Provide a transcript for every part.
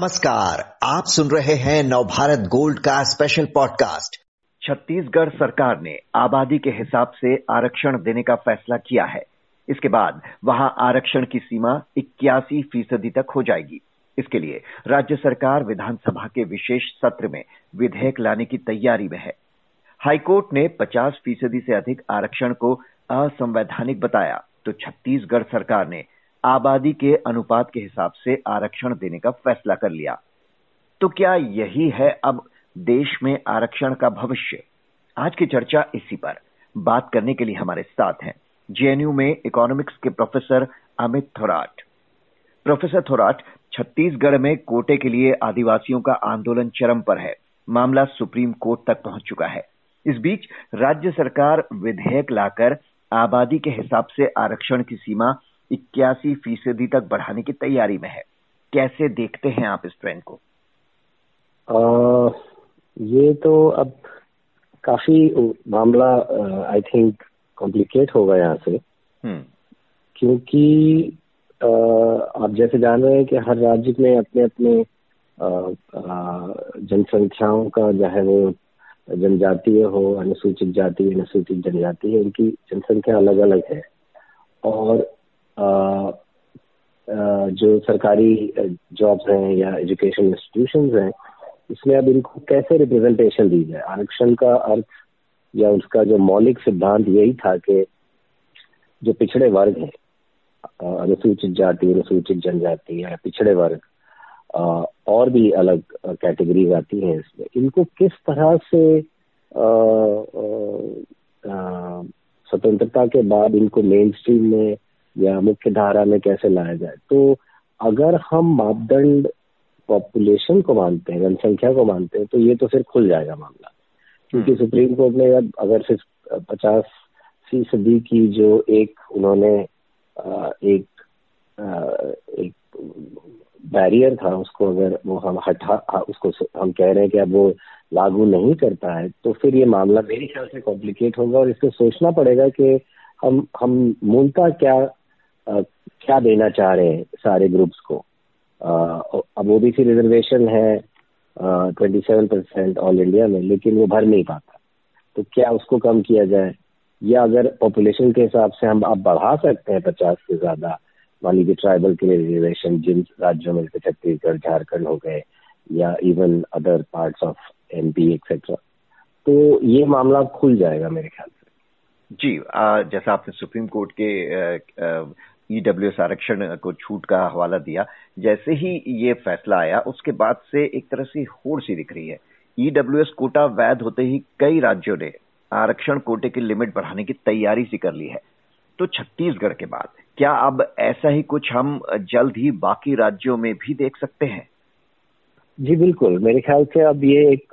नमस्कार, आप सुन रहे हैं नवभारत गोल्ड का स्पेशल पॉडकास्ट। छत्तीसगढ़ सरकार ने आबादी के हिसाब से आरक्षण देने का फैसला किया है। इसके बाद वहां आरक्षण की सीमा 81% तक हो जाएगी। इसके लिए राज्य सरकार विधानसभा के विशेष सत्र में विधेयक लाने की तैयारी में है। हाईकोर्ट ने 50% से अधिक आरक्षण को असंवैधानिक बताया, तो छत्तीसगढ़ सरकार ने आबादी के अनुपात के हिसाब से आरक्षण देने का फैसला कर लिया। तो क्या यही है अब देश में आरक्षण का भविष्य? आज की चर्चा इसी पर। बात करने के लिए हमारे साथ हैं जेएनयू में इकोनॉमिक्स के प्रोफेसर अमित थोराट। प्रोफेसर थोराट, छत्तीसगढ़ में कोटे के लिए आदिवासियों का आंदोलन चरम पर है। मामला सुप्रीम कोर्ट तक पहुंच चुका है। इस बीच राज्य सरकार विधेयक लाकर आबादी के हिसाब से आरक्षण की सीमा 81% तक बढ़ाने की तैयारी में है। कैसे देखते हैं आप इस ट्रेंड को? ये तो अब काफी मामला आई थिंक कॉम्प्लिकेट होगा यहाँ से, क्योंकि आप जैसे जान रहे हैं कि हर राज्य में अपने अपने जनसंख्याओं का, चाहे वो जनजातीय हो, अनुसूचित जाति, अनुसूचित जनजाति, इनकी जनसंख्या अलग अलग है। और जो सरकारी जॉब्स हैं या एजुकेशन इंस्टीट्यूशंस हैं, इसमें अब इनको कैसे रिप्रेजेंटेशन दी जाए। आरक्षण का अर्थ या उसका जो मौलिक सिद्धांत यही था कि जो पिछड़े वर्ग हैं, अनुसूचित जाति, अनुसूचित जनजाति या पिछड़े वर्ग और भी अलग कैटेगरीज आती हैं इसमें, इनको किस तरह से स्वतंत्रता के बाद इनको मेन स्ट्रीम में या मुख्य धारा में कैसे लाया जाए। तो अगर हम मापदंड पॉपुलेशन को मानते हैं, जनसंख्या को मानते हैं, तो ये तो फिर खुल जाएगा मामला, क्योंकि सुप्रीम कोर्ट ने अगर सिर्फ 50% की जो एक उन्होंने एक बैरियर था, उसको अगर वो हम उसको हम कह रहे हैं कि अब वो लागू नहीं करता है, तो फिर ये मामला मेरे ख्याल से कॉम्प्लिकेट होगा। और इसमें सोचना पड़ेगा कि हम मूलतः क्या देना चाह रहे हैं सारे ग्रुप्स को। अब ओबीसी रिजर्वेशन है 27% ऑल इंडिया में, लेकिन वो भर नहीं पाता, तो क्या उसको कम किया जाए? या अगर पॉपुलेशन के हिसाब से हम आप बढ़ा सकते हैं 50 से ज्यादा, मान लीजिए ट्राइबल के लिए रिजर्वेशन जिन राज्यों में, जैसे छत्तीसगढ़, झारखंड हो गए या even other parts of MP etcetera, तो ये मामला खुल जाएगा मेरे ख्याल से। जी, जैसा आपने सुप्रीम कोर्ट के EWS आरक्षण को छूट का हवाला दिया, जैसे ही ये फैसला आया उसके बाद से एक तरह से होड़ सी दिख रही है। EWS कोटा वैध होते ही कई राज्यों ने आरक्षण कोटे की लिमिट बढ़ाने की तैयारी सी कर ली है। तो छत्तीसगढ़ के बाद क्या अब ऐसा ही कुछ हम जल्द ही बाकी राज्यों में भी देख सकते हैं? जी बिल्कुल, मेरे ख्याल से अब ये एक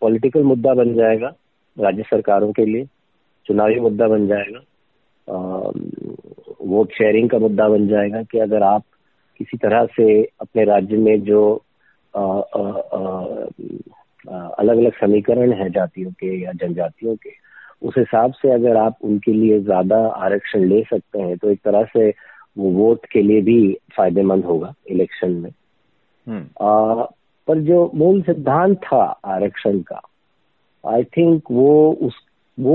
पॉलिटिकल मुद्दा बन जाएगा राज्य सरकारों के लिए, चुनावी मुद्दा बन जाएगा, वोट शेयरिंग का मुद्दा बन जाएगा कि अगर आप किसी तरह से अपने राज्य में जो अलग अलग समीकरण है जातियों के या जनजातियों के, उस हिसाब से अगर आप उनके लिए ज्यादा आरक्षण ले सकते हैं, तो एक तरह से वो वोट के लिए भी फायदेमंद होगा इलेक्शन में। पर जो मूल सिद्धांत था आरक्षण का, आई थिंक वो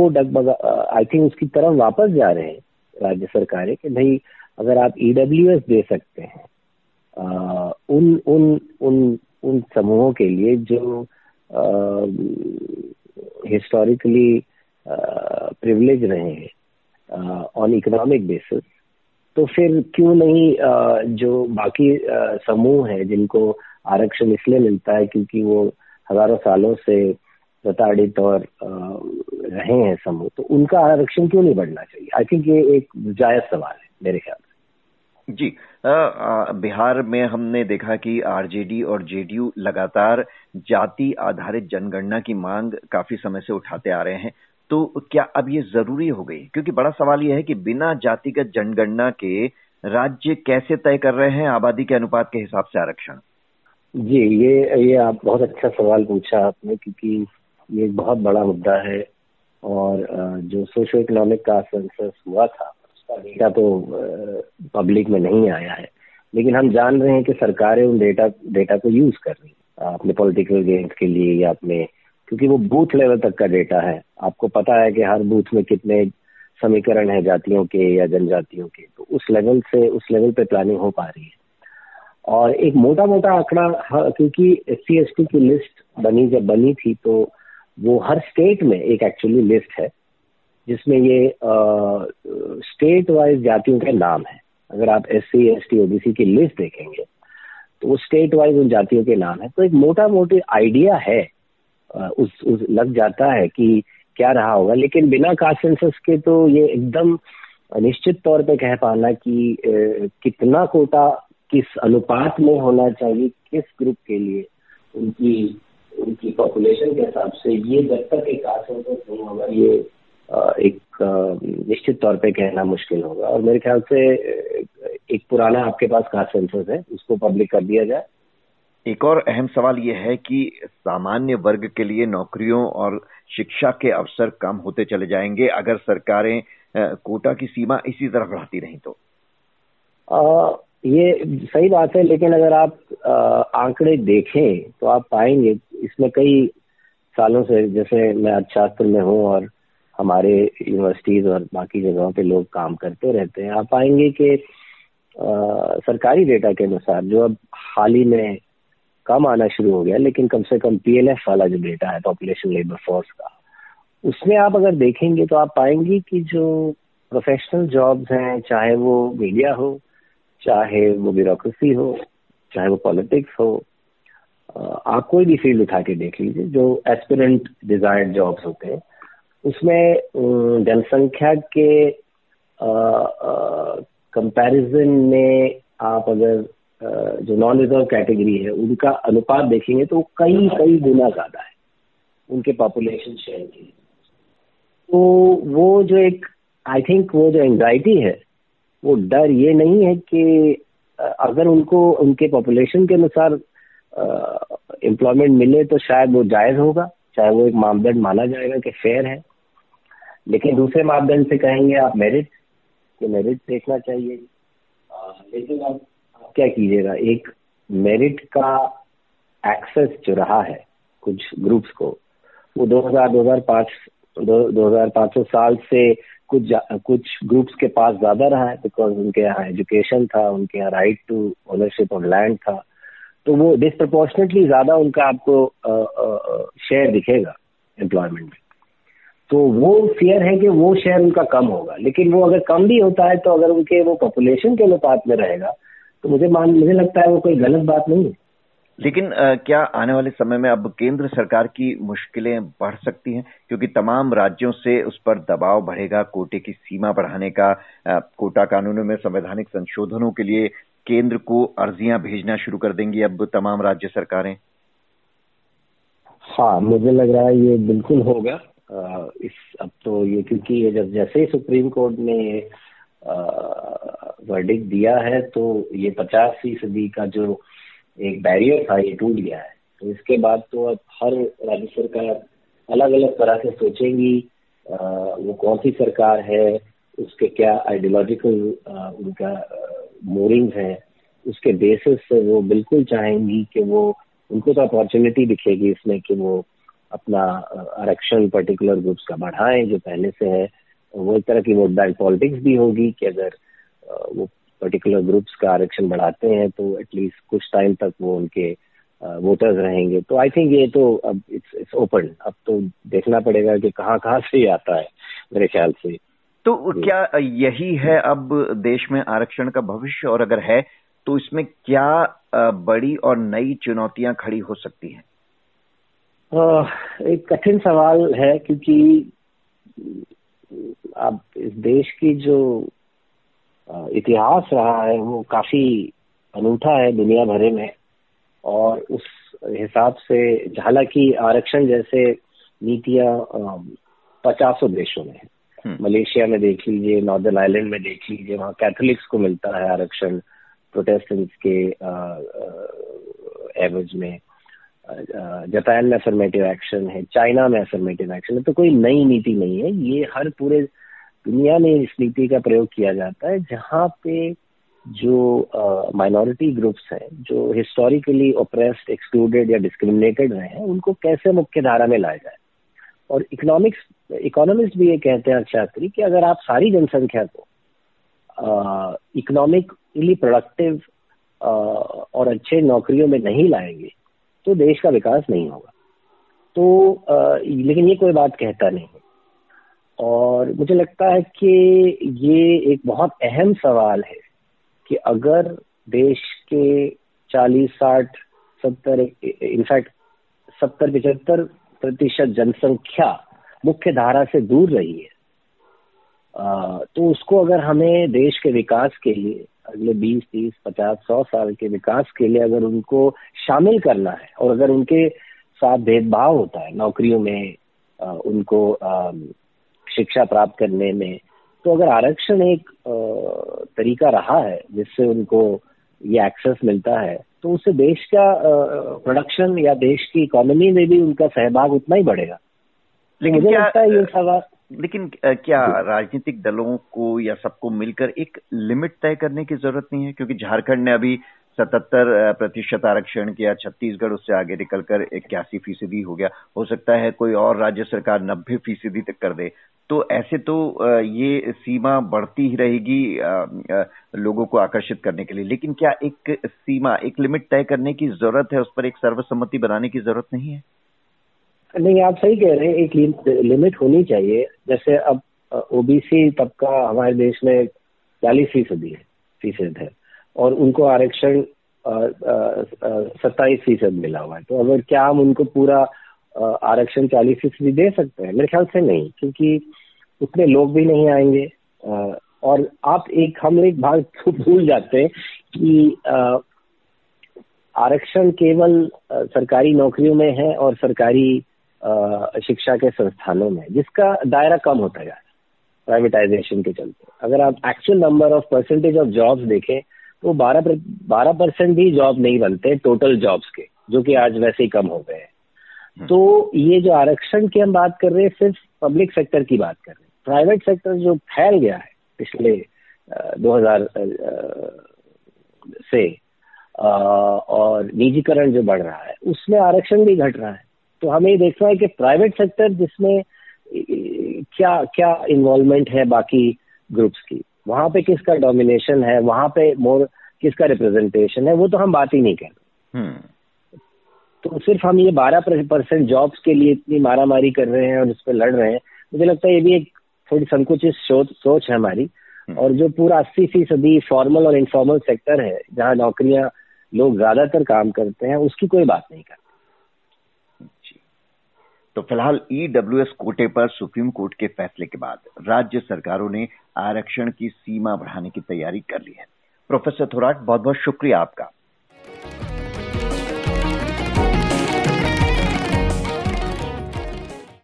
डगमगा, आई थिंक उसकी तरफ वापस जा रहे हैं राज्य सरकारें कि भाई अगर आप EWS दे सकते हैं उन उन उन उन समूहों के लिए जो हिस्टोरिकली प्रिविलेज रहे हैं ऑन इकोनॉमिक बेसिस, तो फिर क्यों नहीं जो बाकी समूह है जिनको आरक्षण इसलिए मिलता है क्योंकि वो हजारों सालों से प्रताड़ित और रहे हैं समूह, तो उनका आरक्षण क्यों नहीं बढ़ना चाहिए? आई थिंक ये एक जायज सवाल है मेरे ख्याल से। जी, बिहार में हमने देखा कि RJD और JDU लगातार जाति आधारित जनगणना की मांग काफी समय से उठाते आ रहे हैं। तो क्या अब ये जरूरी हो गई? क्योंकि बड़ा सवाल यह है कि बिना जातिगत जनगणना के राज्य कैसे तय कर रहे हैं आबादी के अनुपात के हिसाब से आरक्षण? जी, ये आप बहुत अच्छा सवाल पूछा आपने, क्योंकि ये एक बहुत बड़ा मुद्दा है। और जो सोशो इकोनॉमिक का सेंसस हुआ था उसका डेटा तो पब्लिक में नहीं आया है, लेकिन हम जान रहे हैं कि सरकारें उन डेटा को यूज कर रही हैं अपने पॉलिटिकल गेम्स के लिए या अपने, क्योंकि वो बूथ लेवल तक का डेटा है। आपको पता है कि हर बूथ में कितने समीकरण है जातियों के या जनजातियों के, तो उस लेवल पे प्लानिंग हो पा रही है। और एक मोटा मोटा आंकड़ा, क्योंकि SC ST की लिस्ट जब बनी थी तो वो हर स्टेट में एक एक्चुअली लिस्ट है जिसमें ये स्टेट वाइज जातियों के नाम है। अगर आप SC ST OBC की लिस्ट देखेंगे तो वो स्टेट वाइज उन जातियों के नाम है। तो एक मोटा मोटी आइडिया है उस लग जाता है कि क्या रहा होगा, लेकिन बिना कास्ट सेंसस के तो ये एकदम निश्चित तौर पे कह पाना कि कितना कोटा किस अनुपात में होना चाहिए किस ग्रुप के लिए उनकी पॉपुलेशन के हिसाब से, ये जब तक एक कास्ट सेंसस नहीं होगा ये एक निश्चित तौर पे कहना मुश्किल होगा। और मेरे ख्याल से एक पुराना आपके पास कास्ट सेंसस है, उसको पब्लिक कर दिया जाए। एक और अहम सवाल ये है कि सामान्य वर्ग के लिए नौकरियों और शिक्षा के अवसर कम होते चले जाएंगे अगर सरकारें कोटा की सीमा इसी तरफ बढ़ाती रहीं तो। ये सही बात है, लेकिन अगर आप आंकड़े देखें तो आप पाएंगे इसमें कई सालों से, जैसे मैं अर्थशास्त्र में हूँ और हमारे यूनिवर्सिटीज और बाकी जगहों पे लोग काम करते रहते हैं, आप पाएंगे कि सरकारी डेटा के अनुसार जो अब हाल ही में कम आना शुरू हो गया, लेकिन कम से कम PLF वाला जो डेटा है पॉपुलेशन लेबर फोर्स का, उसमें आप अगर देखेंगे तो आप पाएंगे कि जो प्रोफेशनल जॉब्स हैं, चाहे वो मीडिया हो, चाहे वो ब्यूरोक्रेसी हो, चाहे वो पॉलिटिक्स हो, आप कोई भी फील्ड उठा के देख लीजिए, जो एस्पिरेंट डिजायर्ड जॉब्स होते हैं उसमें जनसंख्या के कंपैरिजन में आप अगर जो नॉन रिजर्व कैटेगरी है उनका अनुपात देखेंगे तो कई कई गुना ज्यादा है उनके पॉपुलेशन शेयर की। तो वो जो एक आई थिंक वो जो एंजाइटी है, वो डर ये नहीं है कि अगर उनको उनके पॉपुलेशन के अनुसार एम्प्लॉयमेंट मिले तो शायद वो जायज होगा, चाहे वो एक मापदंड माना जाएगा कि फेयर है, लेकिन दूसरे मापदंड से कहेंगे आप मेरिट देखना चाहिए। लेकिन आप क्या कीजिएगा, एक मेरिट का एक्सेस जो रहा है कुछ ग्रुप्स को, वो 2000-2500 साल से कुछ ग्रुप्स के पास ज्यादा रहा है, बिकॉज उनके यहाँ एजुकेशन था, उनके यहाँ right to ownership of land था, तो वो डिस्प्रपोर्शनेटली ज्यादा उनका आपको शेयर दिखेगा एम्प्लॉयमेंट में। तो वो फियर है कि वो शेयर उनका कम होगा, लेकिन वो अगर कम भी होता है तो अगर उनके वो पॉपुलेशन के अनुपात में रहेगा तो मुझे लगता है वो कोई गलत बात नहीं है। लेकिन क्या आने वाले समय में अब केंद्र सरकार की मुश्किलें बढ़ सकती हैं, क्योंकि तमाम राज्यों से उस पर दबाव बढ़ेगा कोटे की सीमा बढ़ाने का? कोटा कानूनों में संवैधानिक संशोधनों के लिए केंद्र को अर्जियां भेजना शुरू कर देंगी अब तमाम राज्य सरकारें। हाँ, मुझे लग रहा है ये बिल्कुल होगा। अब तो ये, क्योंकि ये जैसे ही सुप्रीम कोर्ट ने वर्डिक्ट दिया है तो ये 50वीं सदी का जो एक बैरियर था ये टूट गया है। तो इसके बाद तो अब हर राज्य सरकार अलग अलग तरह से सोचेंगी वो कौन सी सरकार है, उसके क्या आइडियोलॉजिकल उनका मोरिंग्स हैं, उसके बेसिस से वो बिल्कुल चाहेंगी कि वो, उनको तो अपॉर्चुनिटी दिखेगी इसमें कि वो अपना आरक्षण पर्टिकुलर ग्रुप्स का बढ़ाएं जो पहले से है। वो एक तरह की वोट बैंक पॉलिटिक्स भी होगी कि अगर वो पर्टिकुलर ग्रुप्स का आरक्षण बढ़ाते हैं तो एटलीस्ट कुछ टाइम तक वो उनके वोटर्स रहेंगे। तो आई थिंक ये तो अब इट्स ओपन, अब तो देखना पड़ेगा कि कहाँ कहाँ से आता है। मेरे ख्याल से तो क्या यही है अब देश में आरक्षण का भविष्य, और अगर है तो इसमें क्या बड़ी और नई चुनौतियां खड़ी हो सकती हैं? एक कठिन सवाल है, क्योंकि अब इस देश की जो इतिहास रहा है वो काफी अनूठा है दुनिया भरे में, और उस हिसाब से हालांकि आरक्षण जैसे नीतियां 50 देशों में है। मलेशिया में देख लीजिए, नॉर्दर्न आयरलैंड में देख लीजिए, वहाँ कैथोलिक्स को मिलता है आरक्षण प्रोटेस्टेंट्स के एवज में। जापान में अफर्मेटिव एक्शन है, चाइना में अफर्मेटिव एक्शन है, तो कोई नई नीति नहीं है ये। हर पूरे दुनिया में इस नीति का प्रयोग किया जाता है, जहाँ पे जो माइनॉरिटी ग्रुप्स हैं, जो हिस्टोरिकली ऑप्रेस्ड, एक्सक्लूडेड या डिस्क्रिमिनेटेड रहे हैं, उनको कैसे मुख्य धारा में लाया जाए। और इकोनॉमिस्ट भी ये कहते हैं छात्री कि अगर आप सारी जनसंख्या को इकोनॉमिकली प्रोडक्टिव और अच्छे नौकरियों में नहीं लाएंगे तो देश का विकास नहीं होगा। तो लेकिन ये कोई बात कहता नहीं है। और मुझे लगता है कि ये एक बहुत अहम सवाल है कि अगर देश के 40-60-70 इनफैक्ट 70-75% जनसंख्या मुख्य धारा से दूर रही है, तो उसको अगर हमें देश के विकास के लिए अगले 20-30-50-100 साल के विकास के लिए अगर उनको शामिल करना है और अगर उनके साथ भेदभाव होता है नौकरियों में, उनको शिक्षा प्राप्त करने में, तो अगर आरक्षण एक तरीका रहा है जिससे उनको ये एक्सेस मिलता है तो उससे देश का प्रोडक्शन या देश की इकोनॉमी में भी उनका सहभाग उतना ही बढ़ेगा। लेकिन मुझे लगता है ये सवाल, लेकिन क्या राजनीतिक दलों को या सबको मिलकर एक लिमिट तय करने की जरूरत नहीं है? क्योंकि झारखंड ने अभी 77% आरक्षण किया, छत्तीसगढ़ उससे आगे निकलकर 81% हो गया, हो सकता है कोई और राज्य सरकार 90% तक कर दे। तो ऐसे तो ये सीमा बढ़ती ही रहेगी लोगों को आकर्षित करने के लिए। लेकिन क्या एक सीमा, एक लिमिट तय करने की जरूरत है? उस पर एक सर्वसम्मति बनाने की जरूरत नहीं है? नहीं, आप सही कह रहे हैं, एक लिमिट होनी चाहिए। जैसे अब ओबीसी तबका हमारे देश में 40% है और उनको आरक्षण 27% मिला हुआ है। तो अगर क्या हम उनको पूरा आरक्षण 40% दे सकते हैं? मेरे ख्याल से नहीं, क्योंकि उतने लोग भी नहीं आएंगे। और आप हम एक बात भूल जाते हैं कि आरक्षण केवल सरकारी नौकरियों में है और सरकारी शिक्षा के संस्थानों में, जिसका दायरा कम होता जा रहा है प्राइवेटाइजेशन के चलते। अगर आप actual number of percentage of jobs देखें तो 12% भी जॉब नहीं बनते टोटल जॉब्स के, जो कि आज वैसे ही कम हो गए हैं। तो ये जो आरक्षण की हम बात कर रहे हैं, सिर्फ पब्लिक सेक्टर की बात कर रहे हैं। प्राइवेट सेक्टर जो फैल गया है पिछले 2000 से और निजीकरण जो बढ़ रहा है, उसमें आरक्षण भी घट रहा है। तो हमें ये देखना है कि प्राइवेट सेक्टर जिसमें क्या क्या इन्वॉल्वमेंट है बाकी ग्रुप्स की, वहाँ पे किसका डोमिनेशन है, वहाँ पे मोर किसका रिप्रेजेंटेशन है, वो तो हम बात ही नहीं कर रहे। तो सिर्फ हम ये 12% जॉब्स के लिए इतनी मारामारी कर रहे हैं और इस पर लड़ रहे हैं, मुझे लगता है ये भी एक थोड़ी संकुचित सोच है हमारी। और जो पूरा 80% फॉर्मल और इनफॉर्मल सेक्टर है, जहाँ नौकरियां लोग ज्यादातर काम करते हैं, उसकी कोई बात नहीं करते। तो फिलहाल EWS कोटे पर सुप्रीम कोर्ट के फैसले के बाद राज्य सरकारों ने आरक्षण की सीमा बढ़ाने की तैयारी कर ली है। प्रोफेसर थोराट, बहुत बहुत शुक्रिया आपका।